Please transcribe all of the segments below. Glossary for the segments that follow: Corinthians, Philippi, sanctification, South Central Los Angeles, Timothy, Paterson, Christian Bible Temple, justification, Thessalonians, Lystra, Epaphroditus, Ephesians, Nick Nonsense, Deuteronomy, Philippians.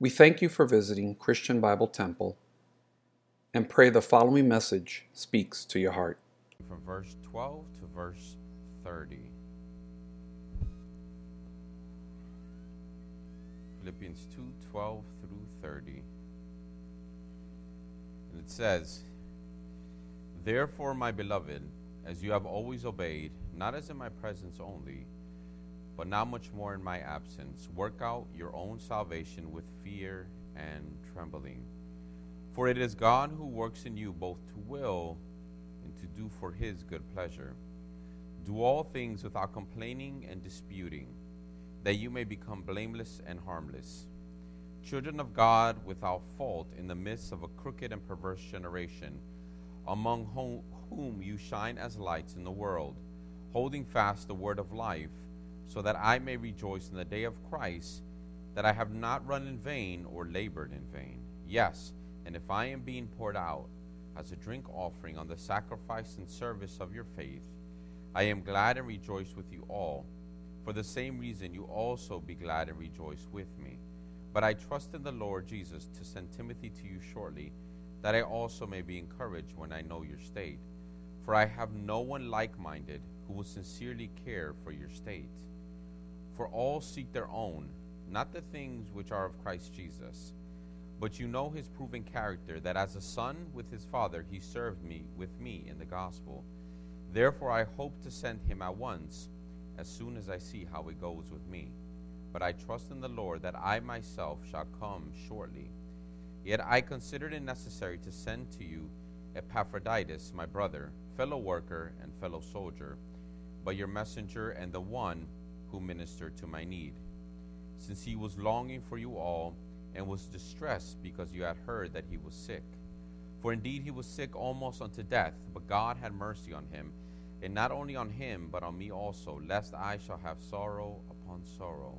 We thank you for visiting Christian Bible Temple and pray the following message speaks to your heart. From verse 12 to verse 30. Philippians 2:12 through 30. And it says, "Therefore, my beloved, as you have always obeyed, not as in my presence only, but now much more in my absence, work out your own salvation with fear and trembling. For it is God who works in you both to will and to do for his good pleasure. Do all things without complaining and disputing, that you may become blameless and harmless, children of God without fault in the midst of a crooked and perverse generation, among whom you shine as lights in the world, holding fast the word of life, so that I may rejoice in the day of Christ, that I have not run in vain or labored in vain. Yes, and if I am being poured out as a drink offering on the sacrifice and service of your faith, I am glad and rejoice with you all. For the same reason you also be glad and rejoice with me. But I trust in the Lord Jesus to send Timothy to you shortly, that I also may be encouraged when I know your state. For I have no one like-minded who will sincerely care for your state. For all seek their own, not the things which are of Christ Jesus. But you know his proven character, that as a son with his father he served me with me in the gospel. Therefore I hope to send him at once, as soon as I see how it goes with me. But I trust in the Lord that I myself shall come shortly. Yet I considered it necessary to send to you Epaphroditus, my brother, fellow worker and fellow soldier, but your messenger and the one who ministered to my need, since he was longing for you all and was distressed because you had heard that he was sick. For indeed he was sick almost unto death, but God had mercy on him, and not only on him, but on me also, lest I shall have sorrow upon sorrow.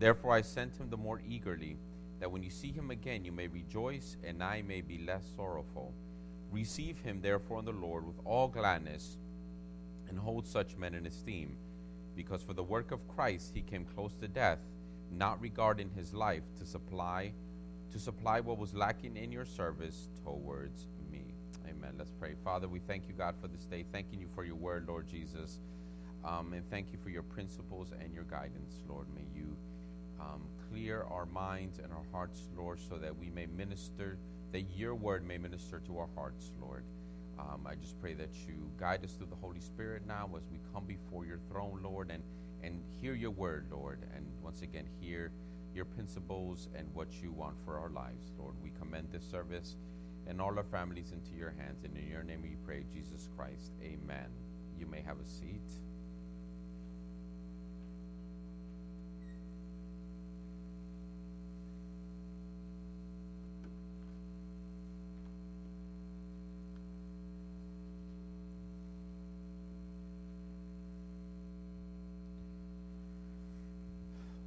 Therefore I sent him the more eagerly, that when you see him again you may rejoice, and I may be less sorrowful. Receive him therefore in the Lord with all gladness, and hold such men in esteem, because for the work of Christ he came close to death, not regarding his life, to supply what was lacking in your service towards me." Amen. Let's pray. Father, we thank you, God, for this day, thanking you for your word, Lord Jesus, and thank you for your principles and your guidance, Lord. May you clear our minds and our hearts, Lord, so that we may minister, that your word may minister to our hearts, Lord. I just pray that you guide us through the Holy Spirit now as we come before your throne, Lord, and hear your word, Lord, and once again hear your principles and what you want for our lives, Lord. We commend this service and all our families into your hands, and in your name we pray, Jesus Christ. Amen. You may have a seat.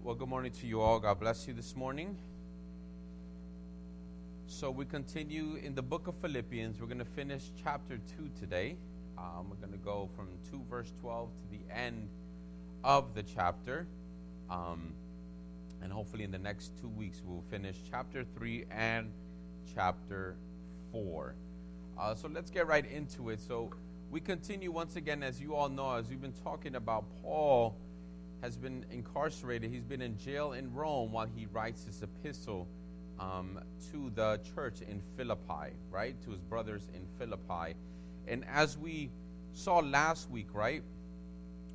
Well, good morning to you all. God bless you this morning. So we continue in the book of Philippians. We're going to finish chapter 2 today. We're going to go from 2 verse 12 to the end of the chapter. And hopefully in the next 2 weeks we'll finish chapter 3 and chapter 4. So let's get right into it. So we continue once again, as you all know, as we've been talking about, Paul has been incarcerated. He's been in jail in Rome while he writes his epistle to the church in Philippi, right? To his brothers in Philippi. And as we saw last week, right?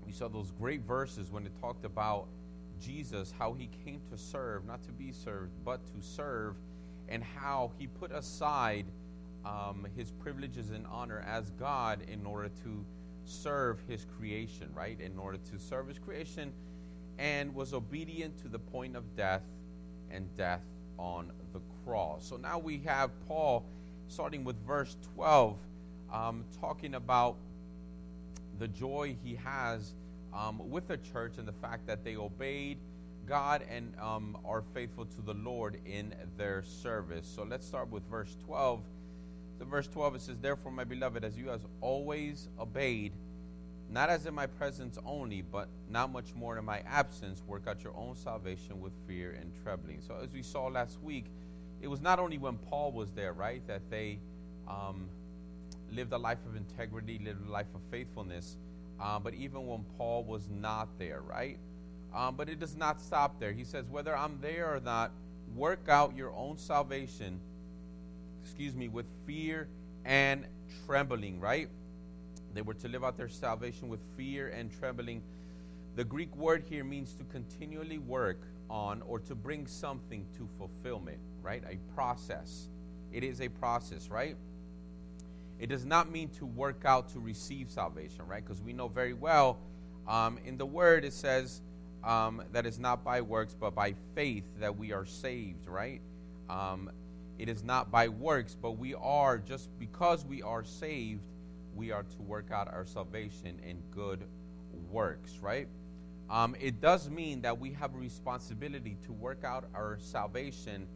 We saw those great verses when it talked about Jesus, how he came to serve, not to be served, but to serve, and how he put aside his privileges and honor as God in order to serve his creation, right? In order to serve his creation, and was obedient to the point of death, and death on the cross. So now we have Paul, starting with verse 12, talking about the joy he has with the church and the fact that they obeyed God and are faithful to the Lord in their service. So let's start with verse 12. So verse 12, it says, "Therefore, my beloved, as you have always obeyed, Not as in my presence only, but not much more in my absence. Work out your own salvation with fear and trembling. So as we saw last week, it was not only when Paul was there, right, that they lived a life of integrity, lived a life of faithfulness, but even when Paul was not there, right? But it does not stop there. He says, whether I'm there or not, work out your own salvation, with fear and trembling, right? They were to live out their salvation with fear and trembling. The Greek word here means to continually work on or to bring something to fulfillment, right? A process. It is a process, right? It does not mean to work out to receive salvation, right? Because we know very well in the word it says that it's not by works but by faith that we are saved, right? It is not by works, but we are, just because we are saved, we are to work out our salvation in good works, right? It does mean that we have a responsibility to work out our salvation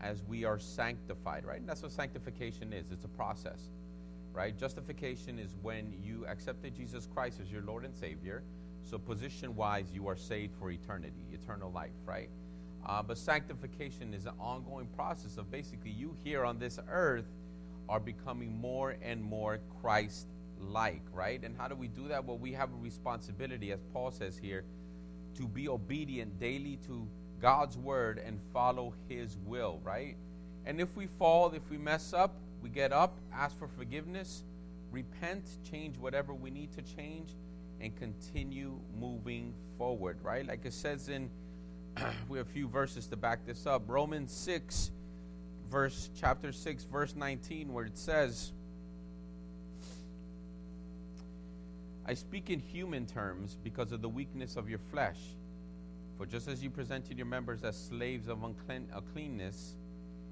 as we are sanctified, right? And that's what sanctification is. It's a process, right? Justification is when you accepted Jesus Christ as your Lord and Savior. So position-wise, you are saved for eternity, eternal life, right? But sanctification is an ongoing process of basically you here on this earth are becoming more and more Christ-like, right? And how do we do that? Well, we have a responsibility, as Paul says here, to be obedient daily to God's word and follow his will, right? And if we fall, if we mess up, we get up, ask for forgiveness, repent, change whatever we need to change, and continue moving forward, right? Like it says in, we have a few verses to back this up, Romans 6, chapter 6, verse 19, where it says, I speak in human terms because of the weakness of your flesh. For just as you presented your members as slaves of uncleanness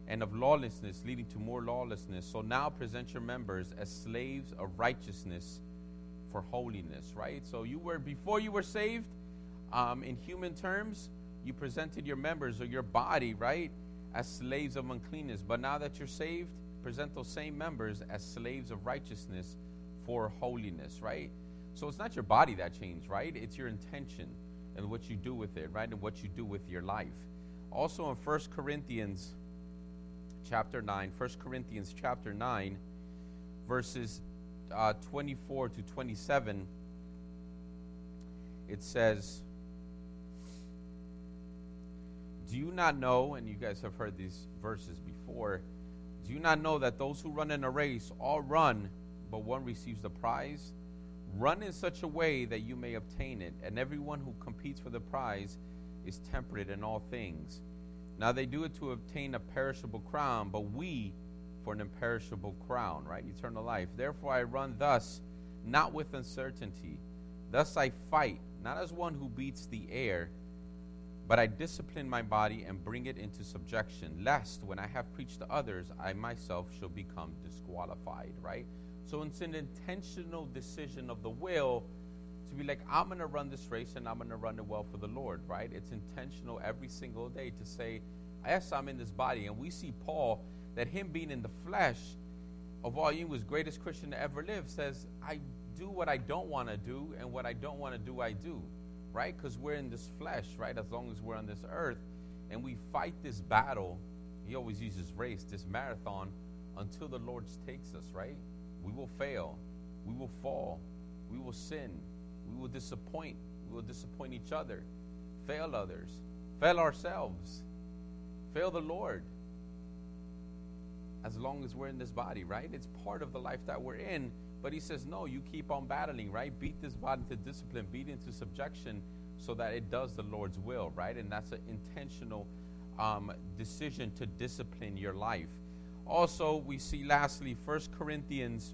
and of lawlessness, leading to more lawlessness, so now present your members as slaves of righteousness for holiness, right? So you were, before you were saved, in human terms, you presented your members or your body, right, as slaves of uncleanness. But now that you're saved, present those same members as slaves of righteousness for holiness, right? So it's not your body that changed, right? It's your intention and what you do with it, right? And what you do with your life. Also in 1 Corinthians chapter 9, verses 24 to 27, it says, do you not know, and you guys have heard these verses before, do you not know that those who run in a race all run, but one receives the prize? Run in such a way that you may obtain it, and everyone who competes for the prize is temperate in all things. Now they do it to obtain a perishable crown, but we for an imperishable crown, right? Eternal life. Therefore I run thus, not with uncertainty. Thus I fight, not as one who beats the air, but I discipline my body and bring it into subjection, lest when I have preached to others, I myself shall become disqualified, right? So it's an intentional decision of the will to be like, I'm going to run this race and I'm going to run it well for the Lord, right? It's intentional every single day to say, yes, I'm in this body. And we see Paul, that him being in the flesh, of all you was greatest Christian to ever live, says, I do what I don't want to do, and what I don't want to do, I do. Right? Because we're in this flesh, right? As long as we're on this earth, and we fight this battle, he always uses race, this marathon, until the Lord takes us, right? We will fail. We will fall. We will sin. We will disappoint. We will disappoint each other, fail others, fail ourselves, fail the Lord. As long as we're in this body, right? It's part of the life that we're in. But he says, no, you keep on battling, right? Beat this body into discipline, beat it into subjection so that it does the Lord's will, right? And that's an intentional decision to discipline your life. Also, we see lastly, 1 Corinthians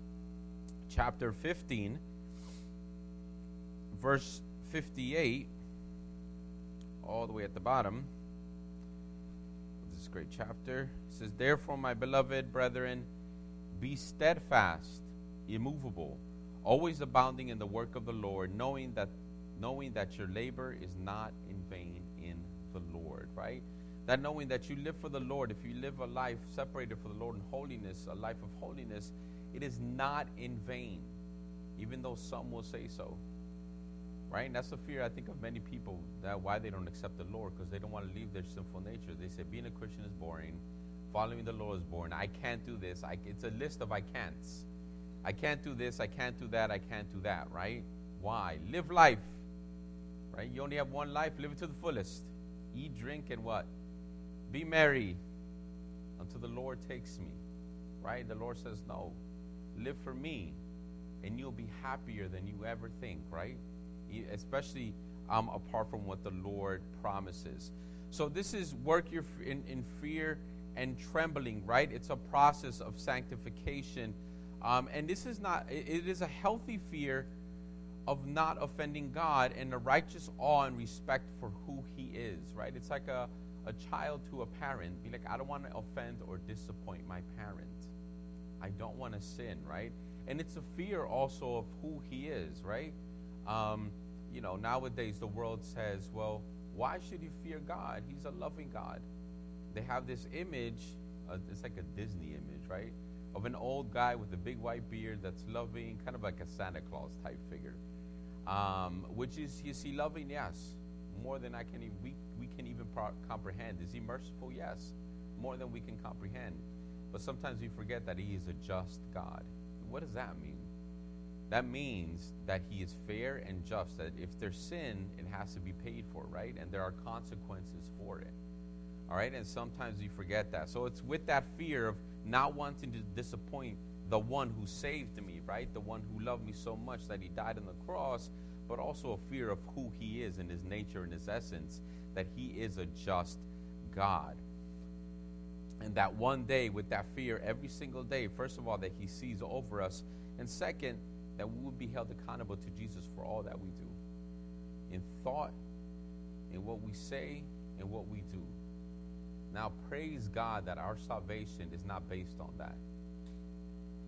chapter 15, verse 58, all the way at the bottom. This great chapter. It says, therefore, my beloved brethren, be steadfast, immovable, always abounding in the work of the Lord, knowing that your labor is not in vain in the Lord, right? That knowing that you live for the Lord, if you live a life separated for the Lord in holiness, a life of holiness, it is not in vain. even though some will say so, right? And that's the fear, I think, of many people, that why they don't accept the Lord, because they don't want to leave their sinful nature. They say, being a Christian is boring. Following the Lord is boring. I can't do this. It's a list of I can'ts. I can't do this. I can't do that. I can't do that, right? Why? Live life, right? You only have one life. Live it to the fullest. Eat, drink, and what? Be merry until the Lord takes me, right? The Lord says, no, live for me, and you'll be happier than you ever think, right? Especially apart from what the Lord promises. So this is work in fear and trembling, right? It's a process of sanctification. And this is not, it is a healthy fear of not offending God and a righteous awe and respect for who he is, right? It's like a child to a parent. Be like, I don't want to offend or disappoint my parent. I don't want to sin, right? And it's a fear also of who he is, right? Nowadays the world says, well, why should you fear God? He's a loving God. They have this image, it's like a Disney image, right? Of an old guy with a big white beard that's loving, kind of like a Santa Claus type figure. Which is he loving? Yes. More than I can even, we can even comprehend. Is he merciful? Yes. More than we can comprehend. But sometimes we forget that he is a just God. What does that mean? That means that he is fair and just, that if there's sin, it has to be paid for, right? And there are consequences for it. All right? And sometimes we forget that. So it's with that fear of not wanting to disappoint the one who saved me, right? The one who loved me so much that he died on the cross, but also a fear of who he is and his nature and his essence, that he is a just God. And that one day, with that fear every single day, first of all, that he sees over us, and second, that we would be held accountable to Jesus for all that we do, in thought, in what we say, and what we do. Now, praise God that our salvation is not based on that.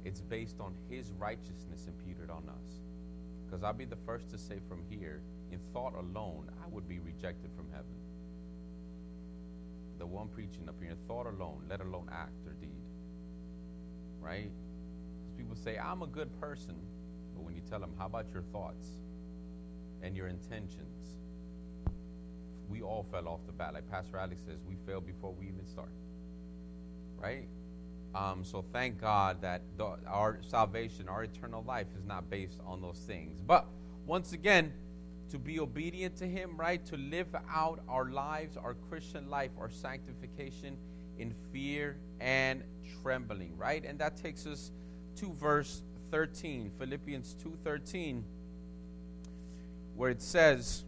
It's based on his righteousness imputed on us. Because I'll be the first to say from here, in thought alone, I would be rejected from heaven. The one preaching up here, in thought alone, let alone act or deed. Right? Because people say, I'm a good person. But when you tell them, how about your thoughts and your intentions? We all fell off the bat. Like Pastor Alex says, we failed before we even start. Right? So thank God that our salvation, our eternal life is not based on those things. But once again, to be obedient to him, right? To live out our lives, our Christian life, our sanctification in fear and trembling, right? And that takes us to verse 13, Philippians 2:13, where it says,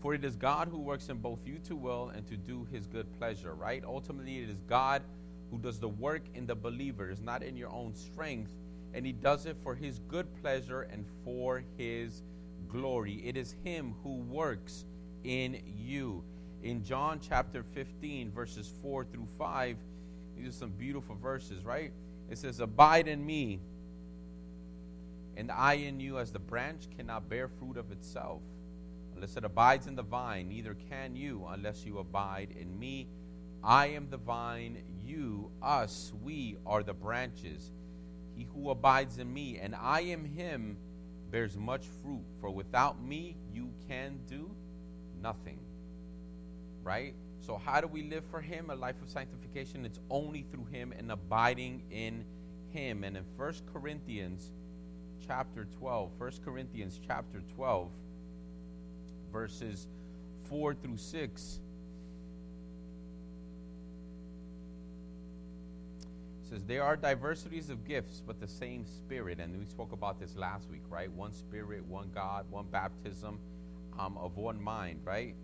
for it is God who works in both you to will and to do his good pleasure, right? Ultimately, it is God who does the work in the believer. It's not in your own strength. And he does it for his good pleasure and for his glory. It is him who works in you. In John chapter 15, verses 4 through 5, these are some beautiful verses, right? It says, abide in me, and I in you, as the branch cannot bear fruit of itself unless it abides in the vine, neither can you unless you abide in me. I am the vine, you, us, we are the branches. He who abides in me, and I am him, bears much fruit. For without me, you can do nothing. Right? So how do we live for him? A life of sanctification. It's only through him and abiding in him. And in 1 Corinthians chapter 12, verses 4 through 6. It says, there are diversities of gifts, but the same Spirit. And we spoke about this last week, right? One Spirit, one God, one baptism, of one mind, right?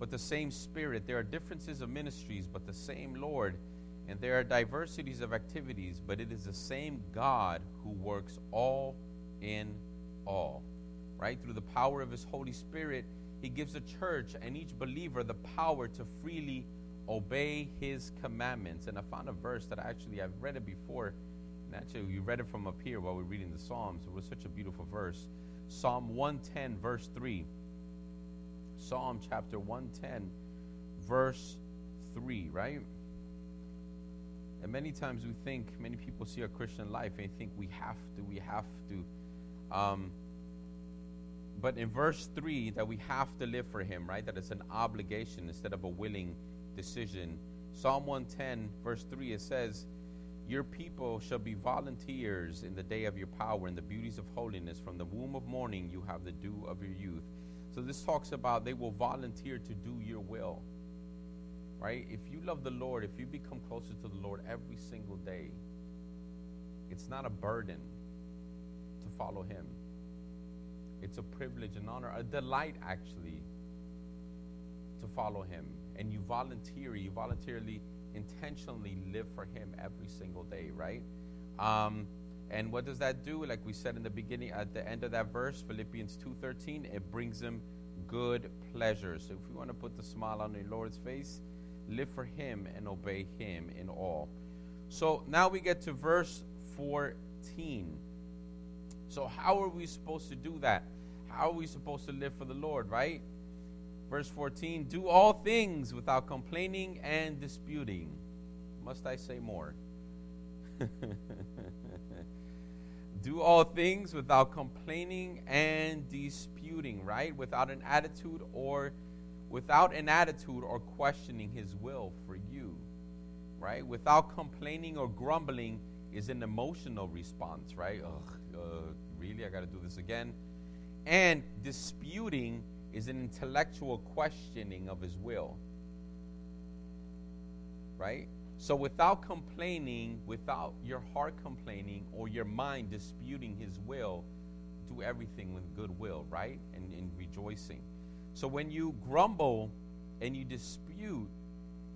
But the same Spirit. There are differences of ministries, but the same Lord. And there are diversities of activities, but it is the same God who works all in all, right? Through the power of his Holy Spirit, he gives the church and each believer the power to freely obey his commandments. And I found a verse that I've read it before. And actually, you read it from up here while we were reading the Psalms. It was such a beautiful verse. Psalm 110, verse 3. Psalm chapter 110, verse 3, right? And many times we think, many people see our Christian life and think we have to. But in verse 3, that we have to live for him, right? That it's an obligation instead of a willing decision. Psalm 110, verse 3, it says, your people shall be volunteers in the day of your power and the beauties of holiness. From the womb of morning you have the dew of your youth. So this talks about they will volunteer to do your will. Right? If you love the Lord, if you become closer to the Lord every single day, it's not a burden to follow him. It's a privilege and honor, a delight actually, to follow him. And you voluntarily, intentionally live for him every single day, right? And what does that do? Like we said in the beginning, at the end of that verse, Philippians 2:13, it brings him good pleasure. So if we want to put the smile on the Lord's face, live for him and obey him in all. So now we get to verse 14. So how are we supposed to do that? How are we supposed to live for the Lord, right? Verse 14, do all things without complaining and disputing. Must I say more? Do all things without complaining and disputing, right? Without an attitude or questioning his will for you, right? Without complaining or grumbling is an emotional response, right? Really? I got to do this again? And disputing is an intellectual questioning of his will, right? So without complaining, without your heart complaining or your mind disputing his will, do everything with goodwill, right? And rejoicing. So when you grumble and you dispute,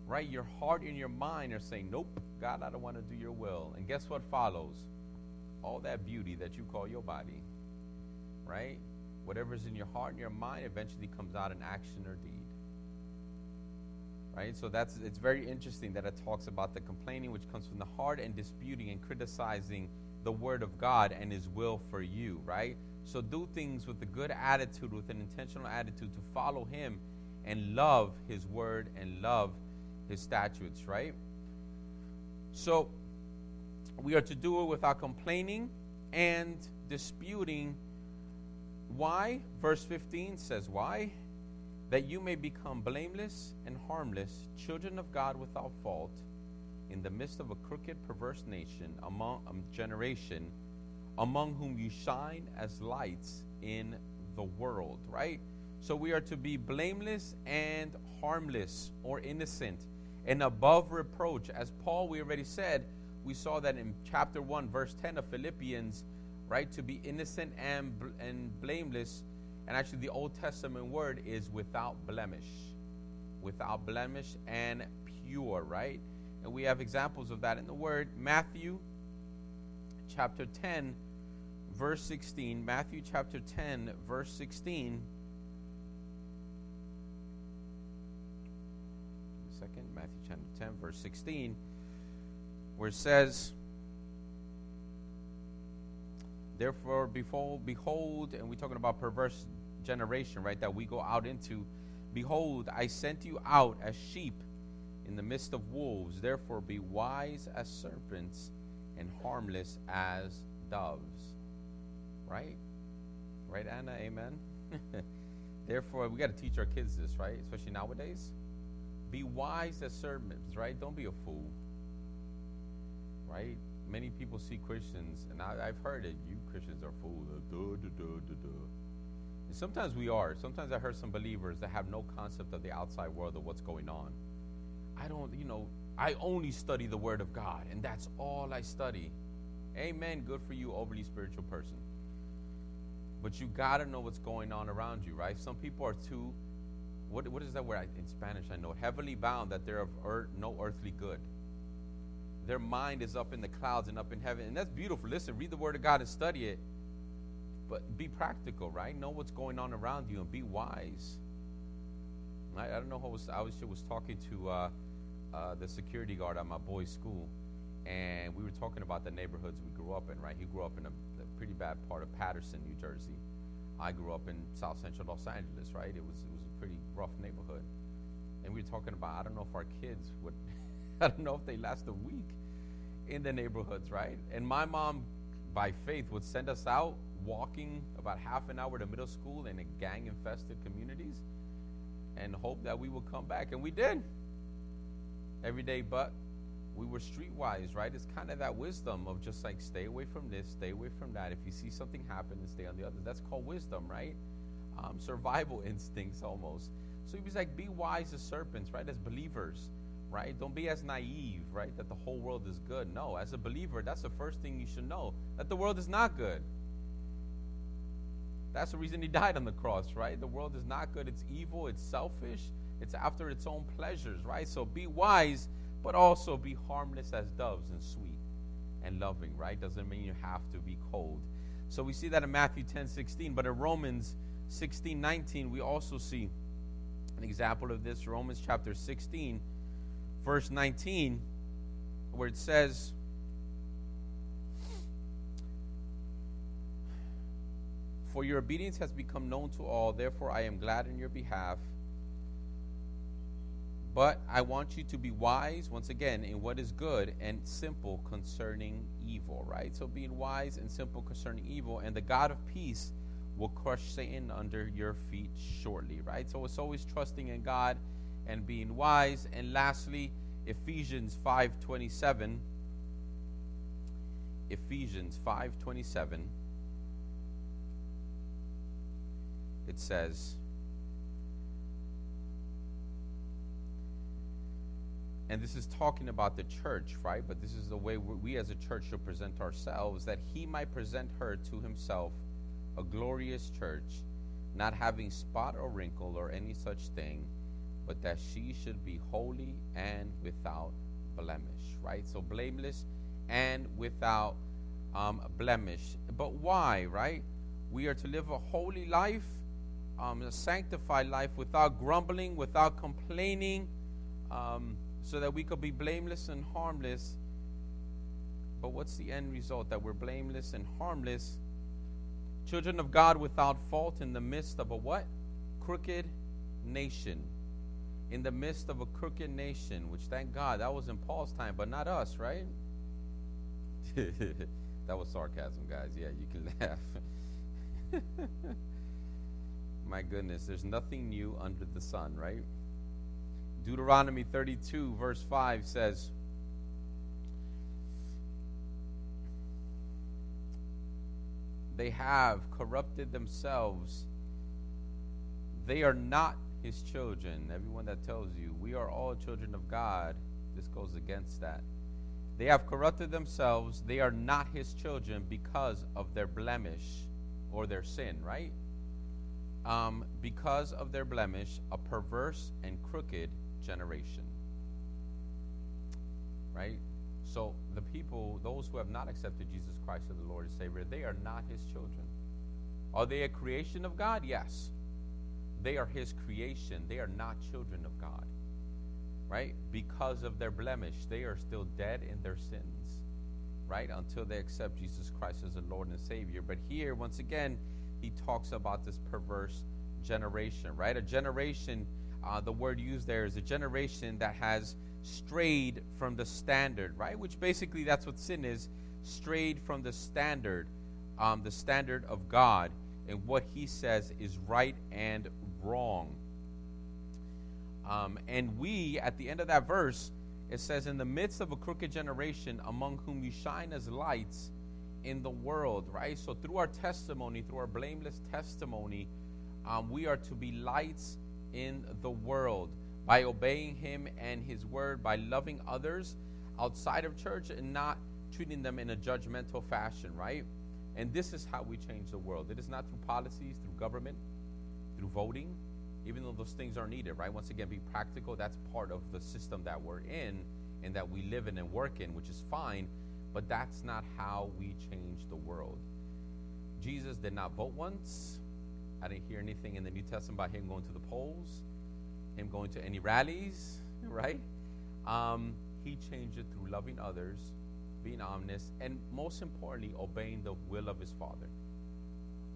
right, your heart and your mind are saying, nope, God, I don't want to do your will. And guess what follows? All that beauty that you call your body, right? Whatever's in your heart and your mind eventually comes out in action or deed. Right? So it's very interesting that it talks about the complaining, which comes from the heart, and disputing and criticizing the word of God and his will for you, right? So do things with a good attitude, with an intentional attitude to follow him and love his word and love his statutes, right? So we are to do it without complaining and disputing. Why? Verse 15 says, why? That you may become blameless and harmless, children of God without fault, in the midst of a crooked, perverse nation, generation, among whom you shine as lights in the world, right? So we are to be blameless and harmless, or innocent, and above reproach. As Paul, we already said, we saw that in chapter 1, verse 10 of Philippians, right, to be innocent and blameless. And actually the Old Testament word is without blemish and pure, right? And we have examples of that in the word. Matthew chapter 10 verse 16. Matthew chapter 10 verse 16, where it says, therefore, behold, and we're talking about perverse generation, right, that we go out into. Behold, I sent you out as sheep in the midst of wolves. Therefore, be wise as serpents and harmless as doves. Right? Right, Anna? Amen? Therefore, we got to teach our kids this, right? Especially nowadays. Be wise as serpents, right? Don't be a fool. Right? Many people see Christians, and I've heard it, you Christians are fools. And sometimes we are. Sometimes I heard some believers that have no concept of the outside world of what's going on. I only study the Word of God, and that's all I study. Amen. Good for you, overly spiritual person. But you got to know what's going on around you, right? Some people are too, what is that word in Spanish? I know, heavily bound that they're of no earthly good. Their mind is up in the clouds and up in heaven. And that's beautiful. Listen, read the Word of God and study it. But be practical, right? Know what's going on around you and be wise. I don't know I was talking to the security guard at my boy's school. And we were talking about the neighborhoods we grew up in, right? He grew up in a pretty bad part of Paterson, New Jersey. I grew up in South Central Los Angeles, right? It was a pretty rough neighborhood. And we were talking about, I don't know if they last a week in the neighborhoods, right? And my mom, by faith, would send us out walking about half an hour to middle school in a gang-infested communities and hope that we would come back. And we did. Every day, but we were streetwise, right? It's kind of that wisdom of just like, stay away from this, stay away from that. If you see something happen, stay on the other. That's called wisdom, right? Survival instincts almost. So he was like, be wise as serpents, right? As believers, right? Don't be as naive, right? That the whole world is good. No, as a believer, that's the first thing you should know, that the world is not good. That's the reason he died on the cross, right? The world is not good. It's evil. It's selfish. It's after its own pleasures, right? So be wise, but also be harmless as doves and sweet and loving, right? Doesn't mean you have to be cold. So we see that in Matthew 10:16, but in Romans 16:19, we also see an example of this. Romans chapter 16, verse 19, where it says, for your obedience has become known to all, therefore I am glad in your behalf. But I want you to be wise, once again, in what is good and simple concerning evil, right? So being wise and simple concerning evil, and the God of peace will crush Satan under your feet shortly, right? So it's always trusting in God and being wise. And lastly, Ephesians 5:27, it says, and this is talking about the church, right? But this is the way we as a church should present ourselves, that he might present her to himself, a glorious church, not having spot or wrinkle or any such thing, but that she should be holy and without blemish, right? So blameless and without blemish. But why, right? We are to live a holy life, a sanctified life, without grumbling, without complaining, so that we could be blameless and harmless. But what's the end result? That we're blameless and harmless, children of God without fault, in the midst of a what? Crooked nation. In the midst of a crooked nation, which, thank God, that was in Paul's time, but not us, right? That was sarcasm, guys. Yeah, you can laugh. My goodness, there's nothing new under the sun, right? Deuteronomy 32, verse 5 says, they have corrupted themselves. They are not his children. Everyone that tells you, we are all children of God, this goes against that. They have corrupted themselves. They are not his children because of their blemish or their sin, right? Because of their blemish, a perverse and crooked generation, right? So the people, those who have not accepted Jesus Christ as the Lord and Savior, they are not his children. Are they a creation of God? Yes. They are his creation. They are not children of God, right? Because of their blemish, they are still dead in their sins, right? Until they accept Jesus Christ as the Lord and Savior. But here, once again, he talks about this perverse generation, right? A generation, the word used there is a generation that has strayed from the standard, right? Which basically that's what sin is, strayed from the standard of God and what he says is right and wrong. And we, at the end of that verse, it says, in the midst of a crooked generation, among whom you shine as lights in the world, right? So through our testimony, through our blameless testimony, we are to be lights in the world by obeying him and his word, by loving others outside of church and not treating them in a judgmental fashion, right? And this is how we change the world. It is not through policies, through government, through voting, even though those things are needed, right? Once again, be practical. That's part of the system that we're in and that we live in and work in, which is fine, but that's not how we change the world. Jesus did not vote once. I didn't hear anything in the New Testament about him going to the polls, him going to any rallies, right? He changed it through loving others, being honest, and most importantly, obeying the will of his Father.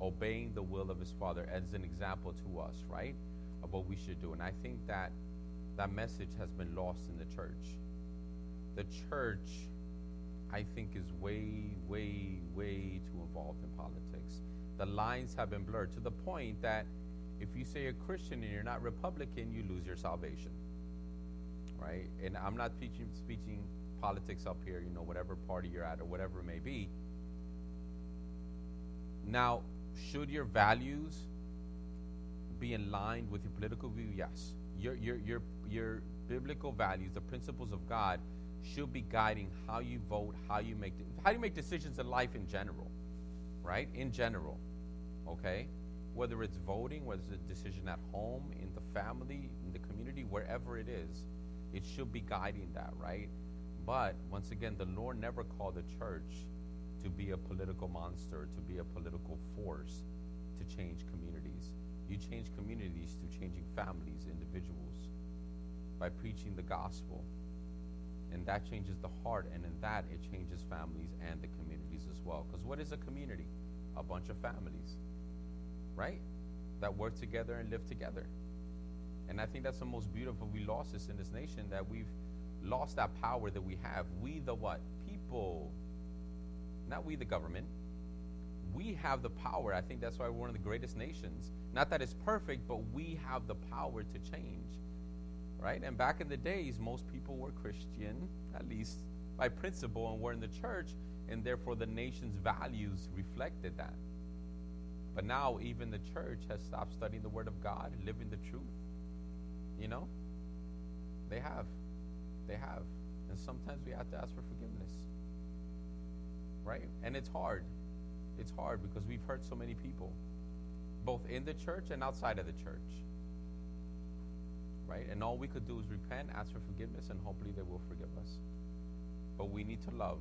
Obeying the will of his Father as an example to us, right? Of what we should do. And I think that that message has been lost in the church. The church I think is way, way, way too involved in politics. The lines have been blurred to the point that if you say you're Christian and you're not Republican, you lose your salvation, right? And I'm not speaking politics up here, you know, whatever party you're at or whatever it may be. Now, should your values be in line with your political view? Yes. Your biblical values, the principles of God, should be guiding how you vote, how you make decisions in life in general, right? In general, okay? Whether it's voting, whether it's a decision at home, in the family, in the community, wherever it is, it should be guiding that, right? But once again, the Lord never called the church to be a political monster, to be a political force, to change communities. You change communities through changing families, individuals, by preaching the gospel. And that changes the heart, and in that, it changes families and the communities as well. Because what is a community? A bunch of families, right? That work together and live together. And I think that's the most beautiful. We lost this in this nation, that we've lost that power that we have. We the what? People. Not we the government. We have the power. I think that's why we're one of the greatest nations. Not that it's perfect, but we have the power to change. Right? And back in the days, most people were Christian, at least by principle, and were in the church, and therefore the nation's values reflected that. But now even the church has stopped studying the Word of God and living the truth. You know? They have. And sometimes we have to ask for forgiveness. Right? And it's hard. It's hard because we've hurt so many people, both in the church and outside of the church. Right? And all we could do is repent, ask for forgiveness, and hopefully they will forgive us. But we need to love.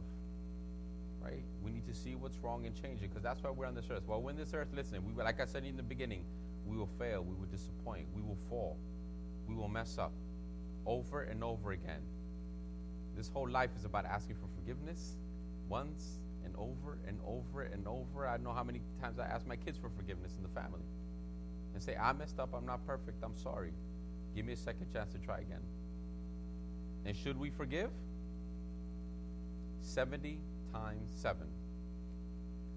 Right? We need to see what's wrong and change it, because that's why we're on this earth. Well, when this earth, listen, we will, like I said in the beginning, we will fail, we will disappoint, we will fall, we will mess up over and over again. This whole life is about asking for forgiveness once and over and over and over. I know how many times I ask my kids for forgiveness in the family and say, I messed up, I'm not perfect, I'm sorry. Give me a second chance to try again. And should we forgive? 70 times 7.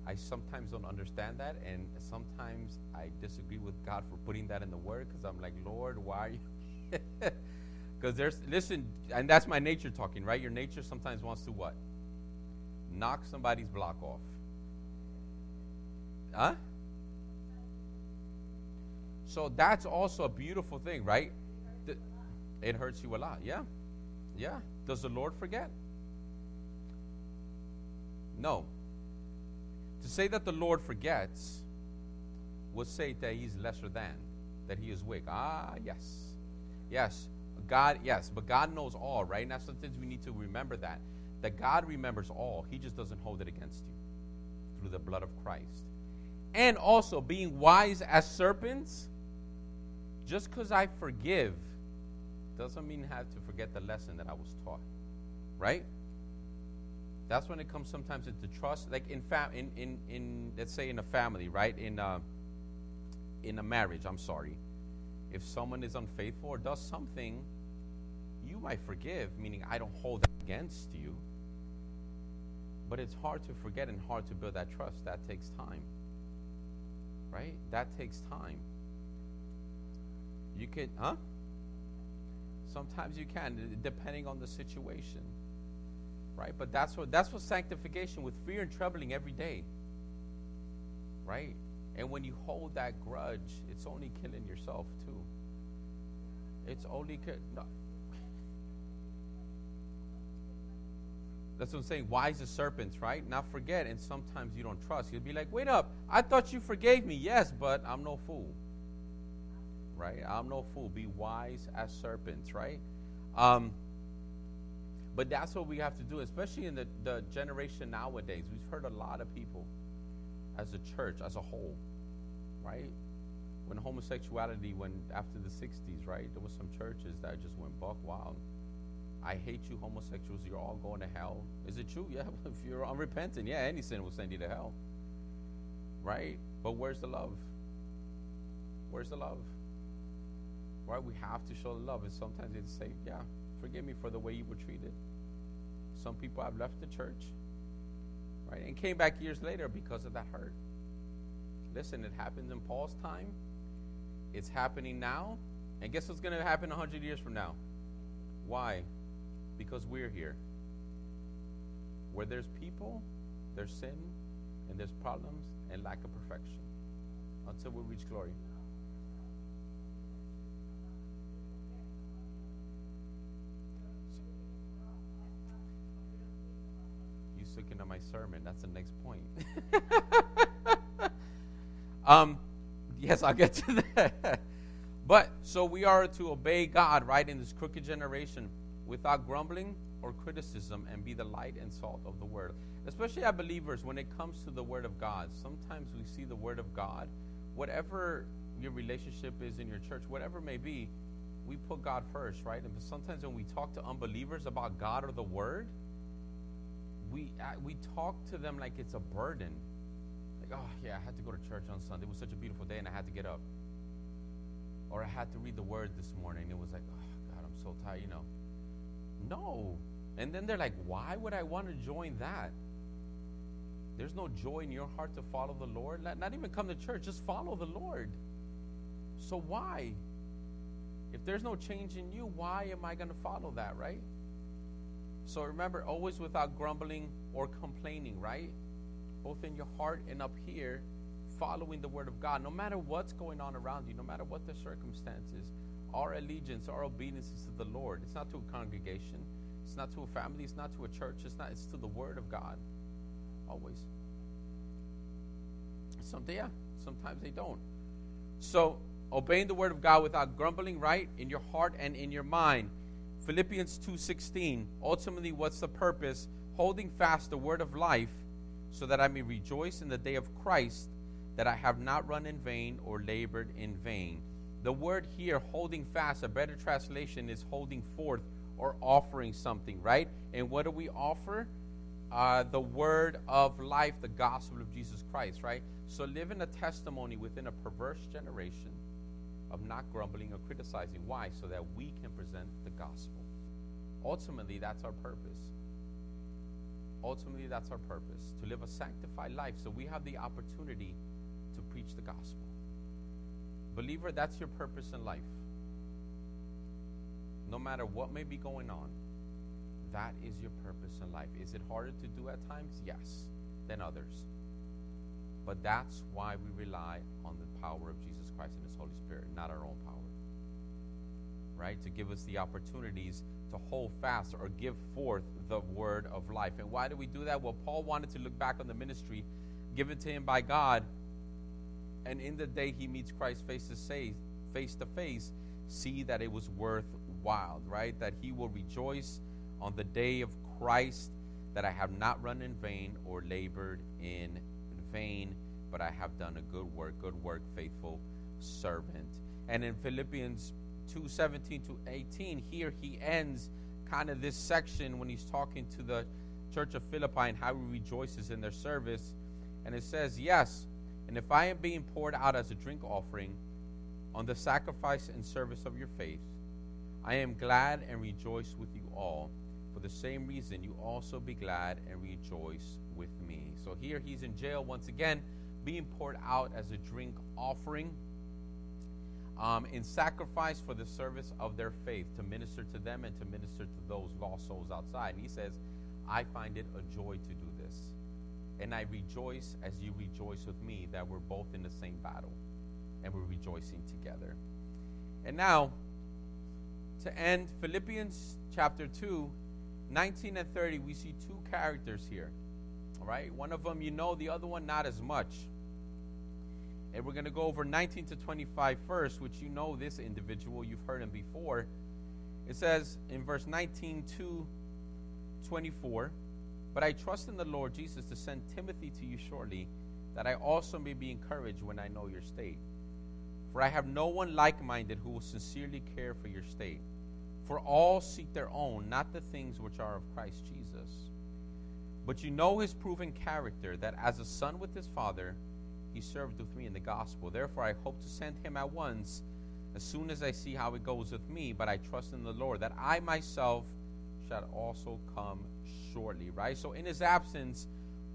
I sometimes don't understand that, and sometimes I disagree with God for putting that in the Word, because I'm like, Lord, why are you? Because listen, and that's my nature talking, right? Your nature sometimes wants to what? Knock somebody's block off. Huh? So that's also a beautiful thing, right? It hurts you a lot. Yeah. Yeah. Does the Lord forget? No. To say that the Lord forgets would say that he's lesser than, that he is weak. Ah, yes. Yes. God, yes. But God knows all, right? Now, sometimes we need to remember that God remembers all. He just doesn't hold it against you through the blood of Christ. And also being wise as serpents, just because I forgive doesn't mean I have to forget the lesson that I was taught, right? That's when it comes sometimes into trust, like in let's say in a family, right? In a marriage, I'm sorry. If someone is unfaithful or does something, you might forgive, meaning I don't hold that against you. But it's hard to forget and hard to build that trust. That takes time, right? That takes time. You can, huh? Sometimes you can, depending on the situation. Right? But that's what sanctification, with fear and trembling every day. Right? And when you hold that grudge, it's only killing yourself too. It's only no. That's what I'm saying. Wise as serpents, right? Now forget, and sometimes you don't trust. You'll be like, wait up, I thought you forgave me. Yes, but I'm no fool. Right? I'm no fool. Be wise as serpents, right? But that's what we have to do, especially in the generation nowadays. We've heard a lot of people as a church, as a whole, right? When homosexuality, after the 60s, right, there was some churches that just went buck wild. I hate you homosexuals. You're all going to hell. Is it true? Yeah, if you're unrepentant, yeah, any sin will send you to hell, right? But where's the love? Where's the love? Right? We have to show love, and sometimes it's say, yeah, forgive me for the way you were treated. Some people have left the church, right, and came back years later because of that hurt. Listen, it happened in Paul's time. It's happening now. And guess what's going to happen 100 years from now? Why? Because we're here. Where there's people, there's sin, and there's problems and lack of perfection until we reach glory. You took into my sermon. That's the next point. Yes, I'll get to that. But so we are to obey God, right, in this crooked generation without grumbling or criticism, and be the light and salt of the word. Especially as believers, when it comes to the word of God, sometimes we see the word of God, whatever your relationship is in your church, whatever it may be, we put God first, right? And sometimes when we talk to unbelievers about God or the word, we talk to them like it's a burden. Like, oh yeah, I had to go to church on Sunday. It was such a beautiful day and I had to get up. Or I had to read the word this morning. It was like, oh God, I'm so tired, you know. No. And then they're like, why would I want to join that? There's no joy in your heart to follow the Lord. Not even come to church, just follow the Lord. So why? If there's no change in you, why am I going to follow that, right? So remember, always without grumbling or complaining, right? Both in your heart and up here, following the word of God. No matter what's going on around you, no matter what the circumstances, our allegiance, our obedience is to the Lord. It's not to a congregation. It's not to a family. It's not to a church. It's to the word of God. Always. Sometimes they don't. So obeying the word of God without grumbling, right? In your heart and in your mind. Philippians 2:16. Ultimately, what's the purpose? Holding fast the word of life, so that I may rejoice in the day of Christ, that I have not run in vain or labored in vain. The word here, holding fast, a better translation is holding forth or offering something, right? And what do we offer? The word of life, the gospel of Jesus Christ, right? So live in a testimony within a perverse generation of not grumbling or criticizing. Why? So that we can present the gospel. Ultimately, that's our purpose. Ultimately, that's our purpose, to live a sanctified life. So we have the opportunity to preach the gospel. Believer, that's your purpose in life. No matter what may be going on, that is your purpose in life. Is it harder to do at times? Yes, than others. But that's why we rely on the power of Jesus Christ and His Holy Spirit, not our own power. Right? To give us the opportunities to hold fast or give forth the word of life. And why do we do that? Well, Paul wanted to look back on the ministry given to him by God. And in the day he meets Christ face to face, see that it was worthwhile, right? That he will rejoice on the day of Christ, that I have not run in vain or labored in vain, but I have done a good work, faithful servant. And in Philippians 2:17 to 18, here he ends kind of this section when he's talking to the church of Philippi and how he rejoices in their service. And it says, yes, and if I am being poured out as a drink offering on the sacrifice and service of your faith, I am glad and rejoice with you all. For the same reason, you also be glad and rejoice with me. So here he's in jail once again, being poured out as a drink offering in sacrifice for the service of their faith, to minister to them and to minister to those lost souls outside. And he says, I find it a joy to do this. And I rejoice as you rejoice with me, that we're both in the same battle and we're rejoicing together. And now, to end Philippians chapter 2, 19 and 30, we see two characters here. All right? One of them you know, the other one not as much. And we're going to go over 19 to 25 first, which you know this individual. You've heard him before. It says in verse 19 to 24, but I trust in the Lord Jesus to send Timothy to you shortly, that I also may be encouraged when I know your state. For I have no one like-minded who will sincerely care for your state. For all seek their own, not the things which are of Christ Jesus. But you know his proven character, that as a son with his father, he served with me in the gospel. Therefore, I hope to send him at once, as soon as I see how it goes with me. But I trust in the Lord, that I myself shall also come shortly, right? So in his absence,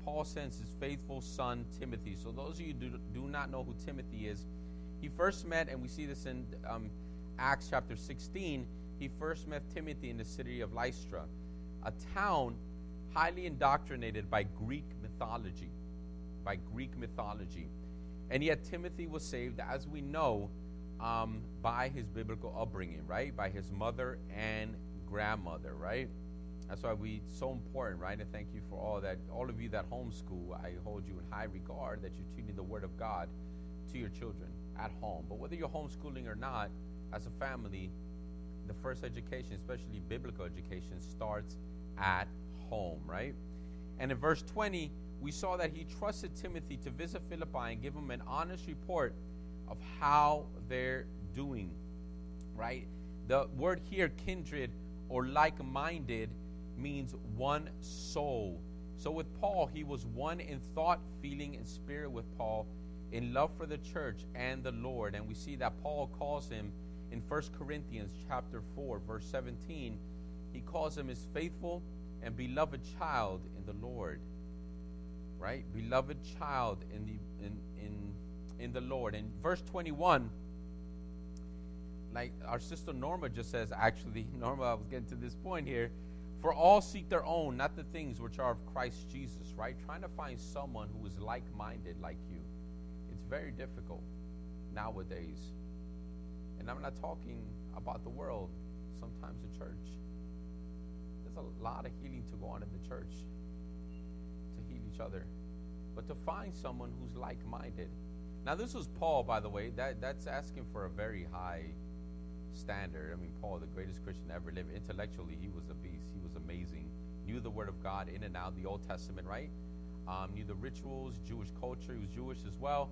Paul sends his faithful son, Timothy. So those of you who do not know who Timothy is, he first met, and we see this in Acts chapter 16, he first met Timothy in the city of Lystra, a town highly indoctrinated by Greek mythology, And yet Timothy was saved, as we know, by his biblical upbringing, right? By his mother and grandmother, right? That's why we so important, right? And thank you for all that. All of you that homeschool, I hold you in high regard that you're teaching the Word of God to your children at home. But whether you're homeschooling or not, as a family, the first education, especially biblical education, starts at home, right? And in verse 20, we saw that he trusted Timothy to visit Philippi and give him an honest report of how they're doing, right? The word here, kindred or like-minded, means one soul. So with Paul, he was one in thought, feeling, and spirit with Paul, in love for the church and the Lord. And we see that Paul calls him in 1 Corinthians chapter 4, verse 17, he calls him his faithful and beloved child in the Lord, right? Beloved child in the Lord. And verse 21, like our sister Norma just says, actually, Norma, I was getting to this point here. For all seek their own, not the things which are of Christ Jesus, right? Trying to find someone who is like-minded like you. It's very difficult nowadays. And I'm not talking about the world, sometimes the church. There's a lot of healing to go on in the church, to heal each other. But to find someone who's like-minded. Now, this was Paul, by the way. That's asking for a very high standard. I mean, Paul, the greatest Christian ever lived. Intellectually, he was a beast. He was amazing. Knew the Word of God in and out, the Old Testament, right? Knew the rituals, Jewish culture. He was Jewish as well.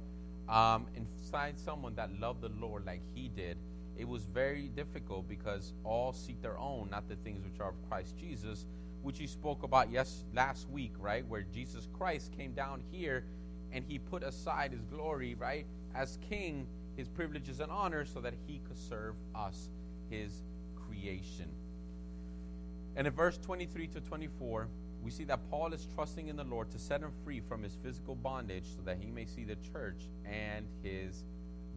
And find someone that loved the Lord like he did. It was very difficult because all seek their own, not the things which are of Christ Jesus, which he spoke about last week, right? Where Jesus Christ came down here and he put aside his glory, right, as king, his privileges and honor, so that he could serve us, his creation. And in verse 23 to 24, we see that Paul is trusting in the Lord to set him free from his physical bondage so that he may see the church and his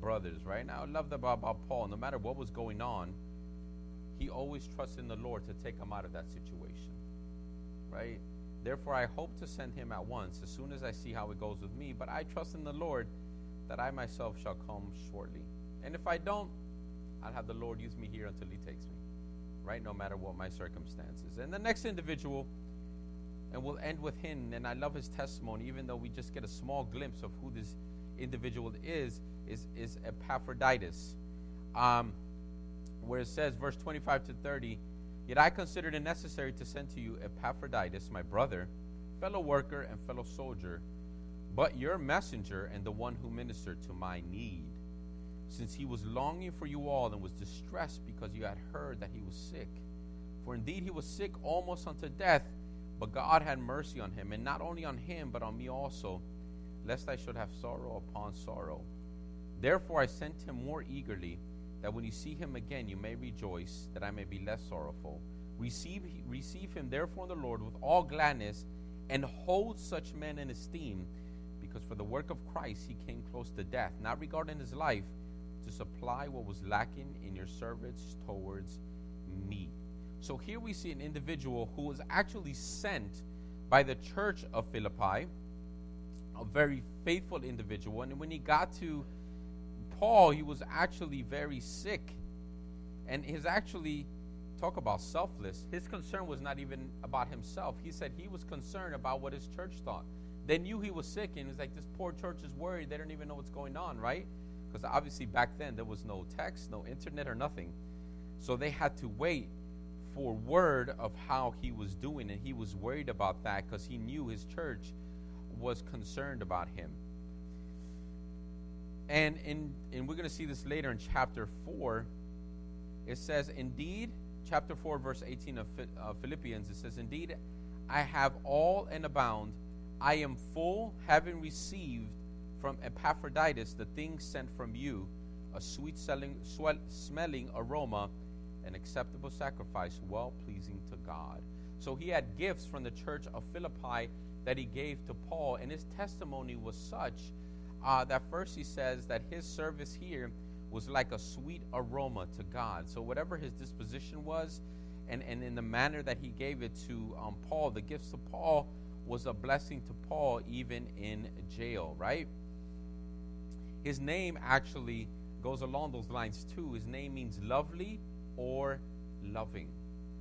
brothers, right? Now, I love that about Paul. No matter what was going on, he always trusted in the Lord to take him out of that situation, right? Therefore, I hope to send him at once, as soon as I see how it goes with me. But I trust in the Lord that I myself shall come shortly. And if I don't, I'll have the Lord use me here until he takes me, right? No matter what my circumstances. And the next individual, and we'll end with him, and I love his testimony, even though we just get a small glimpse of who this individual is Epaphroditus, where it says, verse 25 to 30, Yet I considered it necessary to send to you Epaphroditus, my brother, fellow worker, and fellow soldier, but your messenger and the one who ministered to my need, since he was longing for you all and was distressed because you had heard that he was sick. For indeed he was sick almost unto death, but God had mercy on him, and not only on him, but on me also, lest I should have sorrow upon sorrow. Therefore I sent him more eagerly, that when you see him again, you may rejoice, that I may be less sorrowful. Receive him, therefore, in the Lord with all gladness, and hold such men in esteem, because for the work of Christ he came close to death, not regarding his life, to supply what was lacking in your service towards me. So here we see an individual who was actually sent by the church of Philippi, a very faithful individual. And when he got to Paul, he was actually very sick, and his actually, talk about selfless, his concern was not even about himself. He said he was concerned about what his church thought. They knew he was sick, and it's like, this poor church is worried, they don't even know what's going on, right? Because obviously back then there was no text, no internet or nothing, so they had to wait for word of how he was doing, and he was worried about that because he knew his church was concerned about him. And we're going to see this later in chapter 4. It says, indeed, chapter 4, verse 18 of Philippians, it says, indeed, I have all and abound. I am full, having received from Epaphroditus the things sent from you, a sweet-smelling aroma, an acceptable sacrifice, well-pleasing to God. So he had gifts from the church of Philippi that he gave to Paul, and his testimony was such that first he says that his service here was like a sweet aroma to God. So whatever his disposition was, and in the manner that he gave it to Paul, the gifts to Paul was a blessing to Paul even in jail, right? His name actually goes along those lines too. His name means lovely or loving.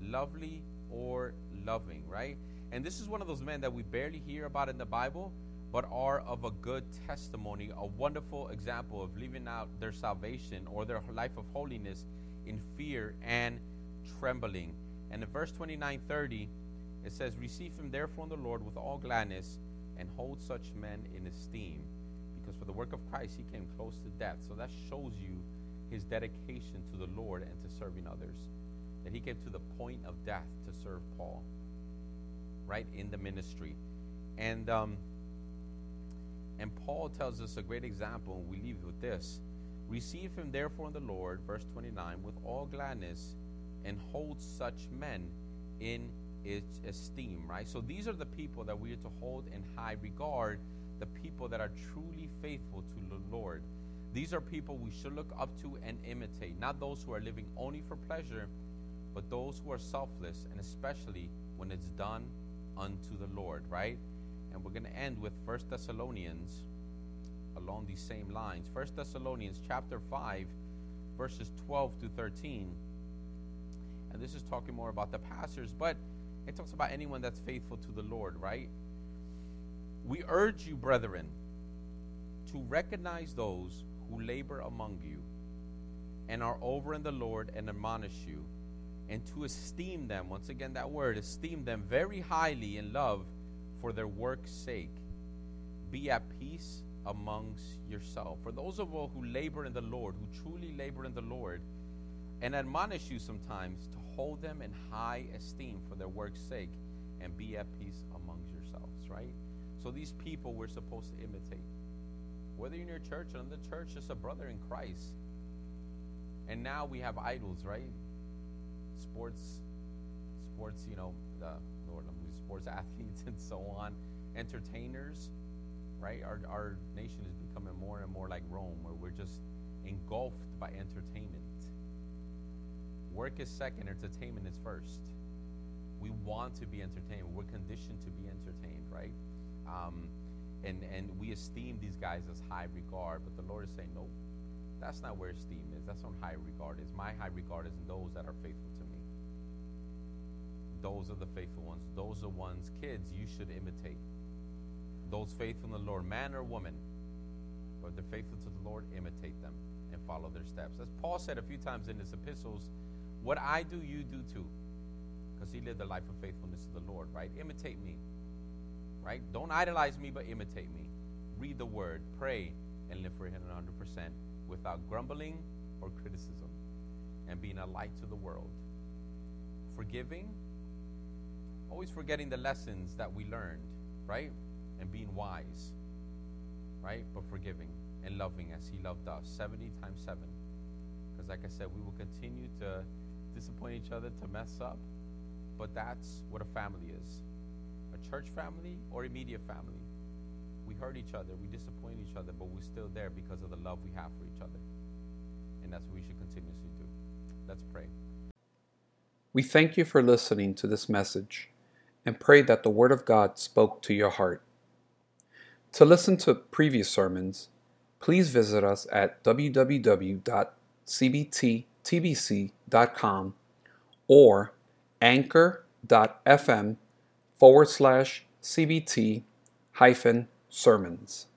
Lovely or loving, right? And this is one of those men that we barely hear about in the Bible, but are of a good testimony, a wonderful example of living out their salvation or their life of holiness in fear and trembling. And in verse 29-30, it says, "Receive him therefore in the Lord with all gladness, and hold such men in esteem, because for the work of Christ he came close to death." So that shows you his dedication to the Lord and to serving others, that he came to the point of death to serve Paul, right, in the ministry. And Paul tells us a great example, and we leave with this. "Receive him therefore in the Lord," verse 29, "with all gladness, and hold such men in its esteem," right? So these are the people that we are to hold in high regard, the people that are truly faithful to the Lord. These are people we should look up to and imitate, not those who are living only for pleasure, but those who are selfless, and especially when it's done unto the Lord, right? And we're going to end with 1 Thessalonians along these same lines. 1 Thessalonians chapter 5, verses 12 to 13. And this is talking more about the pastors, but it talks about anyone that's faithful to the Lord, right? "We urge you, brethren, to recognize those who labor among you and are over in the Lord and admonish you, and to esteem them," once again that word, "esteem them very highly in love for their work's sake. Be at peace amongst yourself." For those of all who labor in the Lord, who truly labor in the Lord, and admonish you sometimes, to hold them in high esteem for their work's sake, and be at peace amongst yourselves, right? So these people we're supposed to imitate. Whether you're in your church or in the church, just a brother in Christ. And now we have idols, right? Sports, you know, sports athletes and so on. Entertainers, right? Our nation is becoming more and more like Rome, where we're just engulfed by entertainment. Work is second, entertainment is first. We want to be entertained. We're conditioned to be entertained, right? And we esteem these guys as high regard, but the Lord is saying, no, that's not where esteem is. That's not what high regard is. My high regard is in those that are faithful to me. Those are the faithful ones. Those are ones, kids, you should imitate. Those faithful in the Lord, man or woman, but they're faithful to the Lord, imitate them and follow their steps. As Paul said a few times in his epistles, what I do, you do too. Because he lived a life of faithfulness to the Lord, right? Imitate me, right? Don't idolize me, but imitate me. Read the word, pray, and live for him 100% without grumbling or criticism, and being a light to the world. Forgiving, always forgetting the lessons that we learned, right? And being wise, right? But forgiving and loving as he loved us, 70 times 7. Because like I said, we will continue to disappoint each other, to mess up, but that's what a family is. A church family or immediate family. We hurt each other, we disappoint each other, but we're still there because of the love we have for each other. And that's what we should continuously do. Let's pray. We thank you for listening to this message and pray that the Word of God spoke to your heart. To listen to previous sermons, please visit us at www.cbttbc.com or anchor.fm/cbt-sermons.